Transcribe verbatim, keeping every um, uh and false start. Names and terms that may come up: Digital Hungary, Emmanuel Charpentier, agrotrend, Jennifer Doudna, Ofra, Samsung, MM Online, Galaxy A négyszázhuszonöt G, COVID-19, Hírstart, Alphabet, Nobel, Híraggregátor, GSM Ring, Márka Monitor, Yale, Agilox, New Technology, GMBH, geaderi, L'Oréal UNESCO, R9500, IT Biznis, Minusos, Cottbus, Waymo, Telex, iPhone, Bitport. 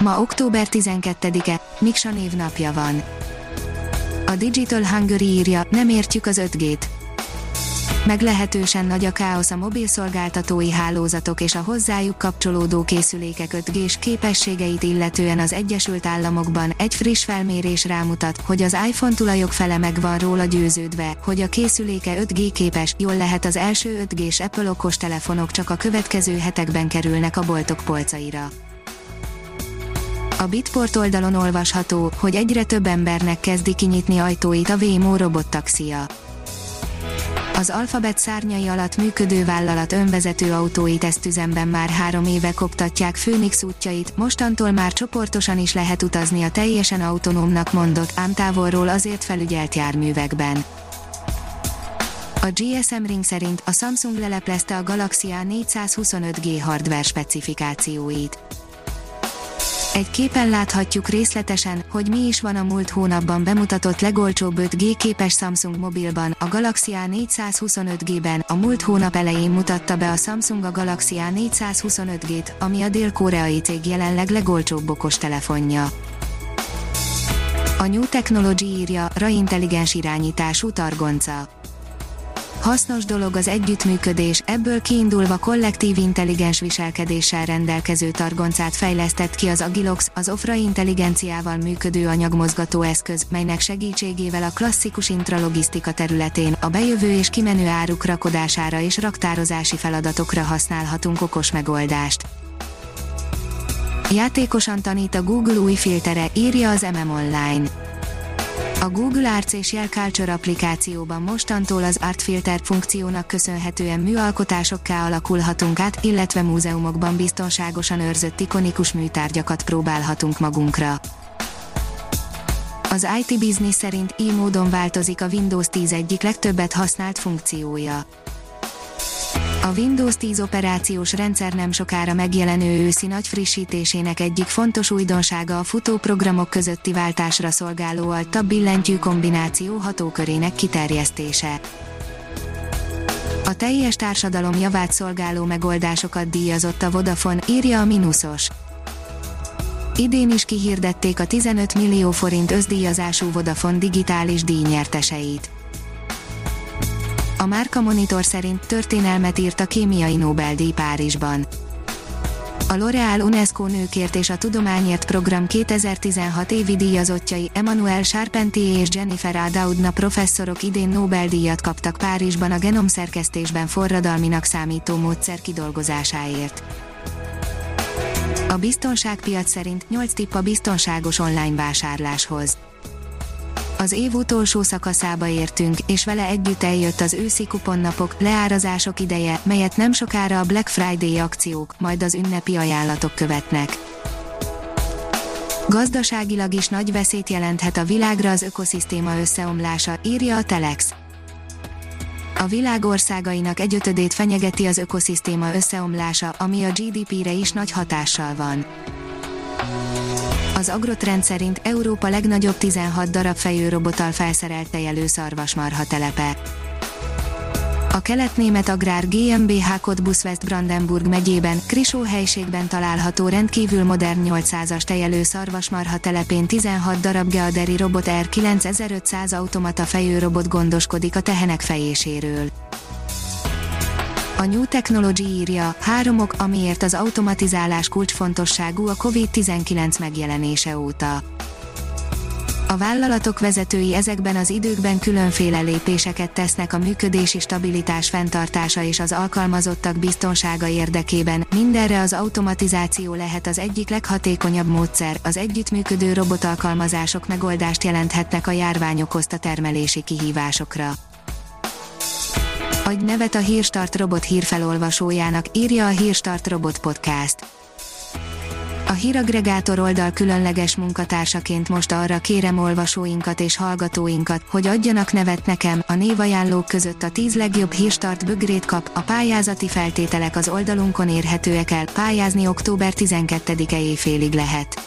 Ma október tizenkettedike, Miksa névnapja van. A Digital Hungary írja, nem értjük az öt gét. Meglehetősen nagy a káosz a mobilszolgáltatói hálózatok és a hozzájuk kapcsolódó készülékek öt gés képességeit illetően az Egyesült Államokban. Egy friss felmérés rámutat, hogy az iPhone tulajok fele meg van róla győződve, hogy a készüléke öt gé képes, jól lehet az első öt gés Apple okostelefonok csak a következő hetekben kerülnek a boltok polcaira. A Bitport oldalon olvasható, hogy egyre több embernek kezdi kinyitni ajtóit a Waymo robottaxia. Az Alphabet szárnyai alatt működő vállalat önvezető autóit tesztüzemben már három éve koptatják Phoenix útjait, mostantól már csoportosan is lehet utazni a teljesen autonómnak mondott, ám távolról azért felügyelt járművekben. A gé es em Ring szerint a Samsung leleplezte a Galaxy A négyszázhuszonöt G hardware specifikációit. Egy képen láthatjuk részletesen, hogy mi is van a múlt hónapban bemutatott legolcsóbb öt gé képes Samsung mobilban, a Galaxy A négyszázhuszonöt G-ben. A múlt hónap elején mutatta be a Samsung a Galaxy A négyszázhuszonöt G-t, ami a dél-koreai cég jelenleg legolcsóbb okostelefonja. A New Technology írja, er á intelligens irányítású targonca. Hasznos dolog az együttműködés, ebből kiindulva kollektív intelligens viselkedéssel rendelkező targoncát fejlesztett ki az Agilox, az Ofra intelligenciával működő anyagmozgató eszköz, melynek segítségével a klasszikus intralogisztika területén a bejövő és kimenő áruk rakodására és raktározási feladatokra használhatunk okos megoldást. Játékosan tanít a Google új filtere, írja az em em Online. A Google Arts és Yale Culture applikációban mostantól az Art Filter funkciónak köszönhetően műalkotásokká alakulhatunk át, illetve múzeumokban biztonságosan őrzött ikonikus műtárgyakat próbálhatunk magunkra. Az i té Biznis szerint így módon változik a Windows tíz egyik legtöbbet használt funkciója. A Windows tíz operációs rendszer nem sokára megjelenő őszi nagy frissítésének egyik fontos újdonsága a futó programok közötti váltásra szolgáló alt-tab billentyű kombináció hatókörének kiterjesztése. A teljes társadalom javát szolgáló megoldásokat díjazott a Vodafone, írja a Minusos. Idén is kihirdették a tizenöt millió forint összdíjazású Vodafone digitális díj nyerteseit. A Márka Monitor szerint történelmet írt a kémiai Nobel-díj Párizsban. A L'Oréal UNESCO nőkért és a tudományért program kétezer-tizenhat évi díjazottjai Emmanuel Charpentier és Jennifer Doudna professzorok idén Nobel-díjat kaptak Párizsban a genomszerkesztésben forradalminak számító módszer kidolgozásáért. A biztonságpiac szerint nyolc tipp a biztonságos online vásárláshoz. Az év utolsó szakaszába értünk, és vele együtt eljött az őszi kuponnapok, leárazások ideje, melyet nem sokára a Black Friday akciók, majd az ünnepi ajánlatok követnek. Gazdaságilag is nagy veszélyt jelenthet a világra az ökoszisztéma összeomlása, írja a Telex. A világ országainak egy ötödét fenyegeti az ökoszisztéma összeomlása, ami a gé dé pére is nagy hatással van. Az agrotrend szerint Európa legnagyobb tizenhat darab fejő robottal felszerelt tejelő szarvasmarha telepe. A kelet-német agrár gé em bé há Cottbus West Brandenburg megyében, Krisó helységben található rendkívül modern nyolcszázas tejelő szarvasmarha telepén tizenhat darab geaderi robot R kilencezer-ötszáz automata fejő robot gondoskodik a tehenek fejéséről. A New Technology írja, három ok, amiért az automatizálás kulcsfontosságú a kovid tizenkilenc megjelenése óta. A vállalatok vezetői ezekben az időkben különféle lépéseket tesznek a működési stabilitás fenntartása és az alkalmazottak biztonsága érdekében, mindenre az automatizáció lehet az egyik leghatékonyabb módszer, az együttműködő robotalkalmazások megoldást jelenthetnek a járvány okozta termelési kihívásokra. Adj nevet a Hírstart robot hírfelolvasójának, írja a Hírstart Robot Podcast. A Híraggregátor oldal különleges munkatársaként most arra kérem olvasóinkat és hallgatóinkat, hogy adjanak nevet nekem. A névajánlók között a tíz legjobb Hírstart bögrét kap. A pályázati feltételek az oldalunkon érhetőek el. Pályázni október tizenkettedike éjfélig lehet.